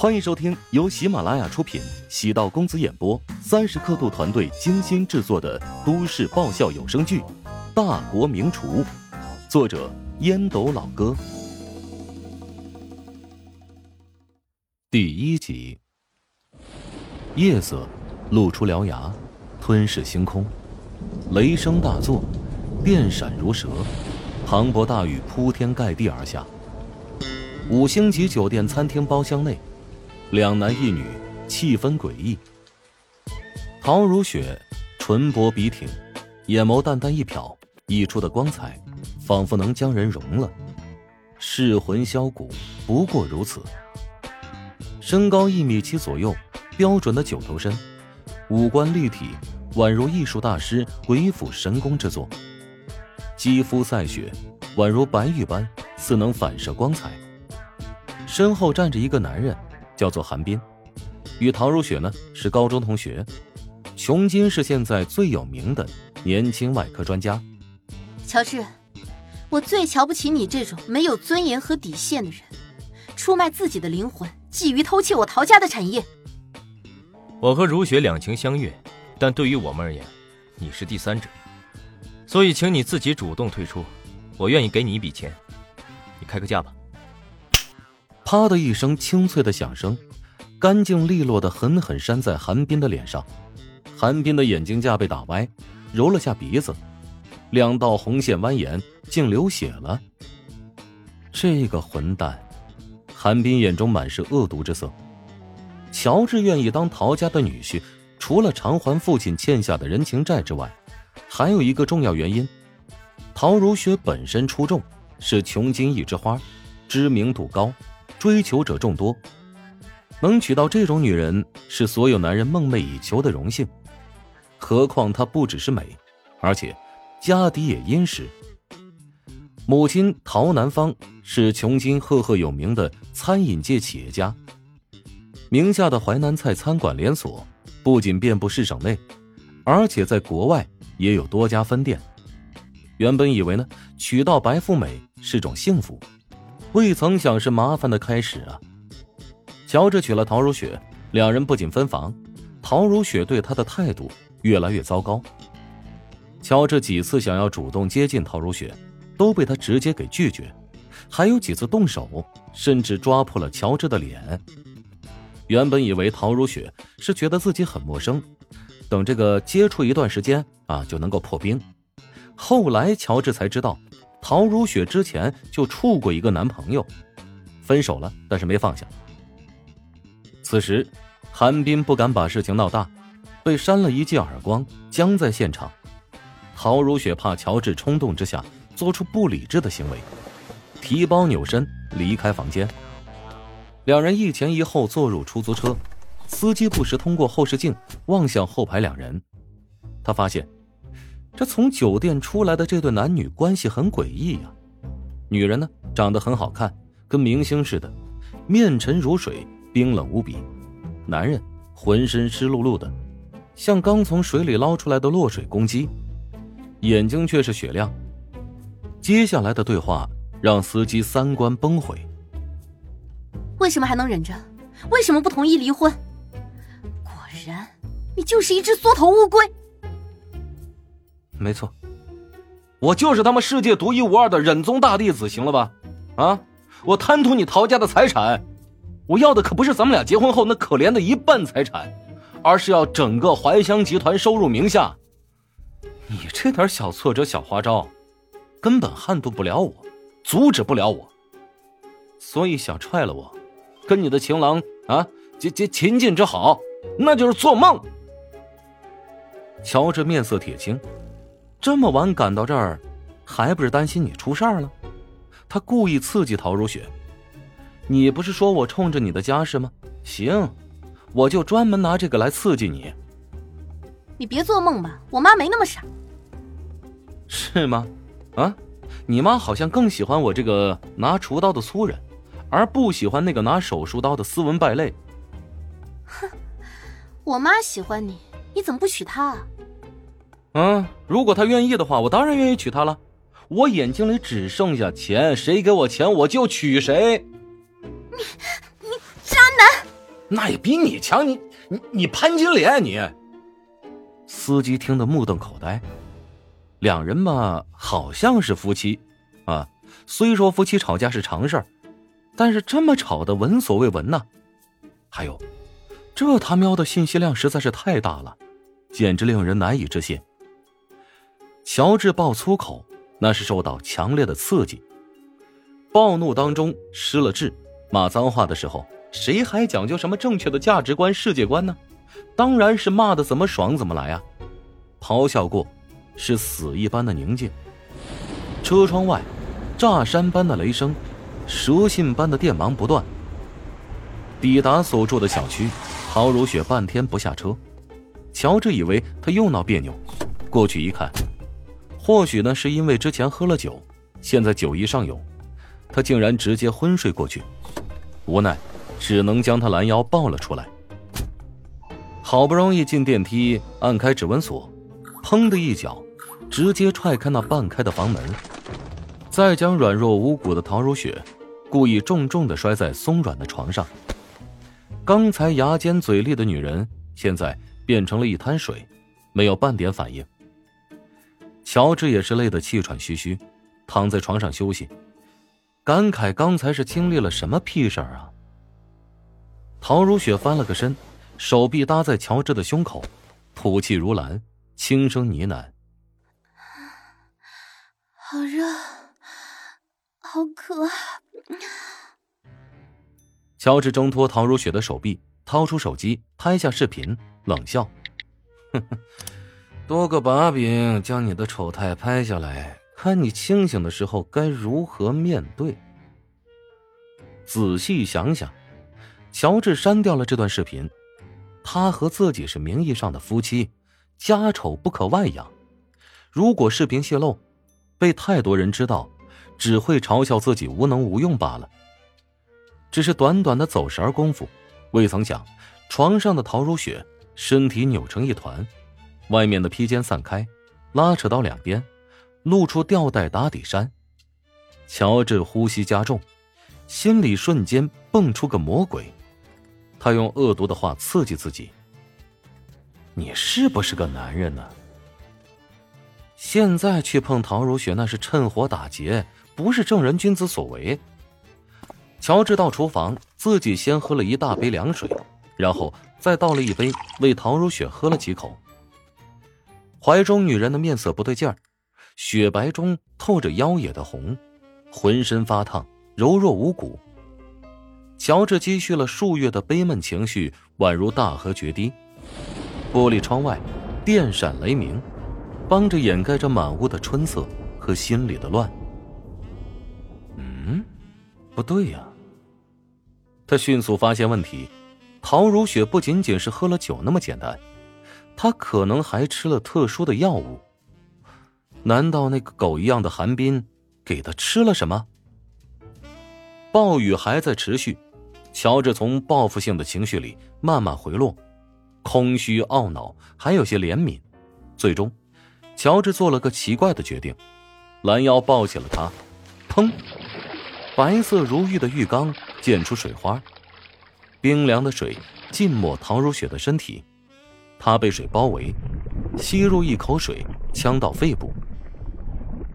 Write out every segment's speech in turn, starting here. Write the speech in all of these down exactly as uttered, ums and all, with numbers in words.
欢迎收听由喜马拉雅出品，喜到公子演播，三十刻度团队精心制作的都市爆笑有声剧《大国名厨》，作者烟斗老哥。第一集。夜色露出獠牙，吞噬星空，雷声大作，电闪如蛇，磅礴大雨铺天盖地而下。五星级酒店餐厅包厢内，两男一女，气氛诡异。陶如雪唇薄鼻挺，眼眸淡淡一瞟，溢出的光彩仿佛能将人融了。噬魂销骨不过如此。身高一米七左右，标准的九头身，五官立体，宛如艺术大师鬼斧神工之作。肌肤赛雪，宛如白玉般，似能反射光彩。身后站着一个男人，叫做韩斌，与陶如雪呢是高中同学。熊金是现在最有名的年轻外科专家。乔治，我最瞧不起你这种没有尊严和底线的人，出卖自己的灵魂，觊觎偷窃我陶家的产业。我和如雪两情相悦，但对于我们而言，你是第三者，所以请你自己主动退出。我愿意给你一笔钱，你开个价吧。啪的一声清脆的响声，干净利落的狠狠扇在韩斌的脸上。韩斌的眼睛架被打歪，揉了下鼻子，两道红线蜿蜒，竟流血了。这个混蛋！韩斌眼中满是恶毒之色。乔治愿意当陶家的女婿，除了偿还父亲欠下的人情债之外，还有一个重要原因：陶如雪本身出众，是琼京一枝花，知名度高，追求者众多，能娶到这种女人是所有男人梦寐以求的荣幸。何况她不只是美，而且家底也殷实。母亲陶南芳是琼京赫赫有名的餐饮界企业家，名下的淮南菜餐馆连锁不仅遍布市省内，而且在国外也有多家分店。原本以为呢，娶到白富美是种幸福，未曾想是麻烦的开始啊！乔治娶了陶如雪，两人不仅分房，陶如雪对他的态度越来越糟糕。乔治几次想要主动接近陶如雪，都被他直接给拒绝，还有几次动手，甚至抓破了乔治的脸。原本以为陶如雪是觉得自己很陌生，等这个接触一段时间啊，就能够破冰。后来乔治才知道，陶如雪之前就处过一个男朋友，分手了，但是没放下。此时韩斌不敢把事情闹大，被扇了一记耳光，僵在现场。陶如雪怕乔治冲动之下做出不理智的行为，提包扭身离开房间。两人一前一后坐入出租车，司机不时通过后视镜望向后排两人。他发现这从酒店出来的这对男女关系很诡异啊！女人呢，长得很好看，跟明星似的，面沉如水，冰冷无比；男人浑身湿漉漉的，像刚从水里捞出来的落水公鸡，眼睛却是雪亮。接下来的对话让司机三观崩毁。为什么还能忍着？为什么不同意离婚？果然，你就是一只缩头乌龟。没错，我就是他们世界独一无二的忍宗大弟子，行了吧？啊，我贪图你陶家的财产，我要的可不是咱们俩结婚后那可怜的一半财产，而是要整个怀香集团收入名下。你这点小挫折、小花招，根本撼动不了我，阻止不了我，所以想踹了我，跟你的情郎啊结结秦晋之好，那就是做梦。乔治面色铁青。这么晚赶到这儿，还不是担心你出事儿了？他故意刺激陶如雪。你不是说我冲着你的家世吗？行，我就专门拿这个来刺激你。你别做梦吧，我妈没那么傻。是吗？啊，你妈好像更喜欢我这个拿厨刀的粗人，而不喜欢那个拿手术刀的斯文败类。哼，我妈喜欢你，你怎么不娶她啊？嗯，如果他愿意的话，我当然愿意娶他了。我眼睛里只剩下钱，谁给我钱我就娶谁。你你渣男！那也比你强，你你你潘金莲你。司机听得目瞪口呆，两人嘛好像是夫妻啊，虽说夫妻吵架是常事儿，但是这么吵得闻所未闻呢、啊。还有，这他喵的信息量实在是太大了，简直令人难以置信。乔治爆粗口，那是受到强烈的刺激，暴怒当中失了智，骂脏话的时候，谁还讲究什么正确的价值观、世界观呢？当然是骂得怎么爽怎么来啊！咆哮过，是死一般的宁静。车窗外，炸山般的雷声，蛇信般的电芒不断。抵达所住的小区，陶如雪半天不下车。乔治以为他又闹别扭，过去一看，或许呢是因为之前喝了酒，现在酒意上涌，他竟然直接昏睡过去。无奈，只能将他拦腰抱了出来。好不容易进电梯，按开指纹锁，砰的一脚，直接踹开那半开的房门，再将软弱无骨的陶如雪故意重重地摔在松软的床上。刚才牙尖嘴利的女人，现在变成了一滩水，没有半点反应。乔治也是累得气喘吁吁，躺在床上休息，感慨刚才是经历了什么屁事儿啊。陶如雪翻了个身，手臂搭在乔治的胸口，吐气如兰，轻声呢喃，好热，好渴。乔治挣脱陶如雪的手臂，掏出手机拍下视频，冷笑，呵呵，多个把柄将你的丑态拍下来，看你清醒的时候该如何面对。仔细想想，乔治删掉了这段视频，他和自己是名义上的夫妻，家丑不可外扬，如果视频泄露被太多人知道，只会嘲笑自己无能无用罢了。只是短短的走神儿功夫，未曾想床上的陶如雪身体扭成一团，外面的披肩散开，拉扯到两边，露出吊带打底衫。乔治呼吸加重，心里瞬间蹦出个魔鬼，他用恶毒的话刺激自己，你是不是个男人呢、啊、现在去碰陶如雪，那是趁火打劫，不是正人君子所为。乔治到厨房，自己先喝了一大杯凉水，然后再倒了一杯，为陶如雪喝了几口。怀中女人的面色不对劲儿，雪白中透着妖冶的红，浑身发烫，柔弱无骨。乔治积蓄了数月的悲闷情绪，宛如大河决堤。玻璃窗外，电闪雷鸣，帮着掩盖着满屋的春色和心里的乱。嗯，不对呀、啊。他迅速发现问题，陶如雪不仅仅是喝了酒那么简单，她可能还吃了特殊的药物。难道那个狗一样的寒冰给她吃了什么？暴雨还在持续，乔治从报复性的情绪里慢慢回落，空虚、懊恼，还有些怜悯。最终，乔治做了个奇怪的决定，拦腰抱起了他。砰！白色如玉的浴缸溅出水花，冰凉的水浸没陶如雪的身体，她被水包围，吸入一口水，呛到肺部，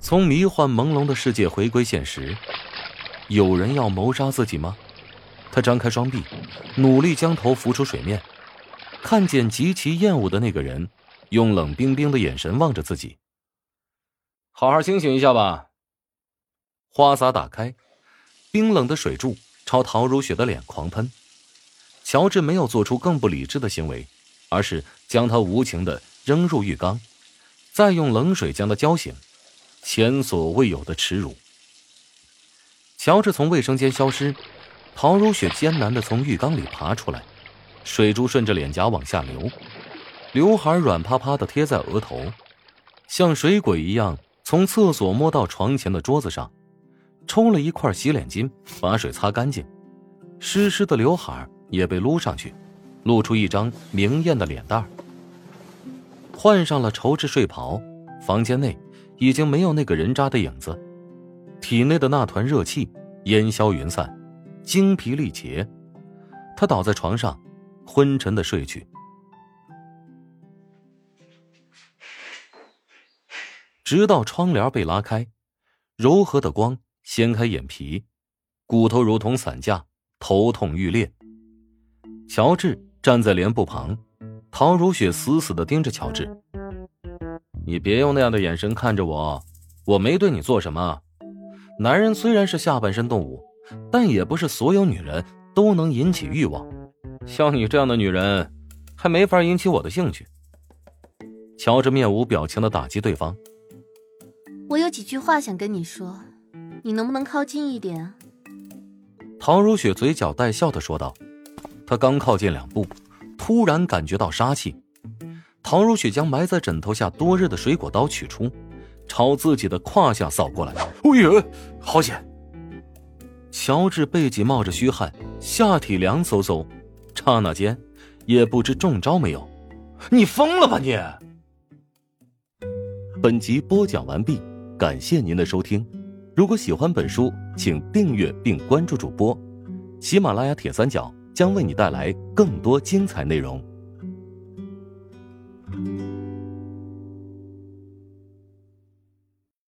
从迷幻朦胧的世界回归现实。有人要谋杀自己吗？他张开双臂，努力将头浮出水面，看见极其厌恶的那个人用冷冰冰的眼神望着自己。好好清醒一下吧。花洒打开，冰冷的水柱朝陶如雪的脸狂喷。乔治没有做出更不理智的行为，而是将她无情地扔入浴缸，再用冷水将她浇醒，前所未有的耻辱。乔治从卫生间消失，陶如雪艰难地从浴缸里爬出来，水珠顺着脸颊往下流，刘海软啪啪地贴在额头，像水鬼一样从厕所摸到床前的桌子上，抽了一块洗脸巾把水擦干净，湿湿的刘海也被撸上去，露出一张明艳的脸蛋儿。换上了绸质睡袍，房间内已经没有那个人渣的影子，体内的那团热气烟消云散，精疲力竭。他倒在床上昏沉的睡去。直到窗帘被拉开，柔和的光掀开眼皮，骨头如同散架，头痛欲裂。乔治站在帘布旁，陶如雪死死地盯着乔治。你别用那样的眼神看着我，我没对你做什么。男人虽然是下半身动物，但也不是所有女人都能引起欲望，像你这样的女人还没法引起我的兴趣。乔治面无表情地打击对方。我有几句话想跟你说，你能不能靠近一点啊？陶如雪嘴角带笑地说道。她刚靠近两步，突然感觉到杀气。陶如雪将埋在枕头下多日的水果刀取出，朝自己的胯下扫过来。哎呀，好险！乔治背脊冒着虚汗，下体凉飕飕，刹那间也不知中招没有。你疯了吧你！本集播讲完毕，感谢您的收听。如果喜欢本书，请订阅并关注主播。喜马拉雅铁三角将为你带来更多精彩内容。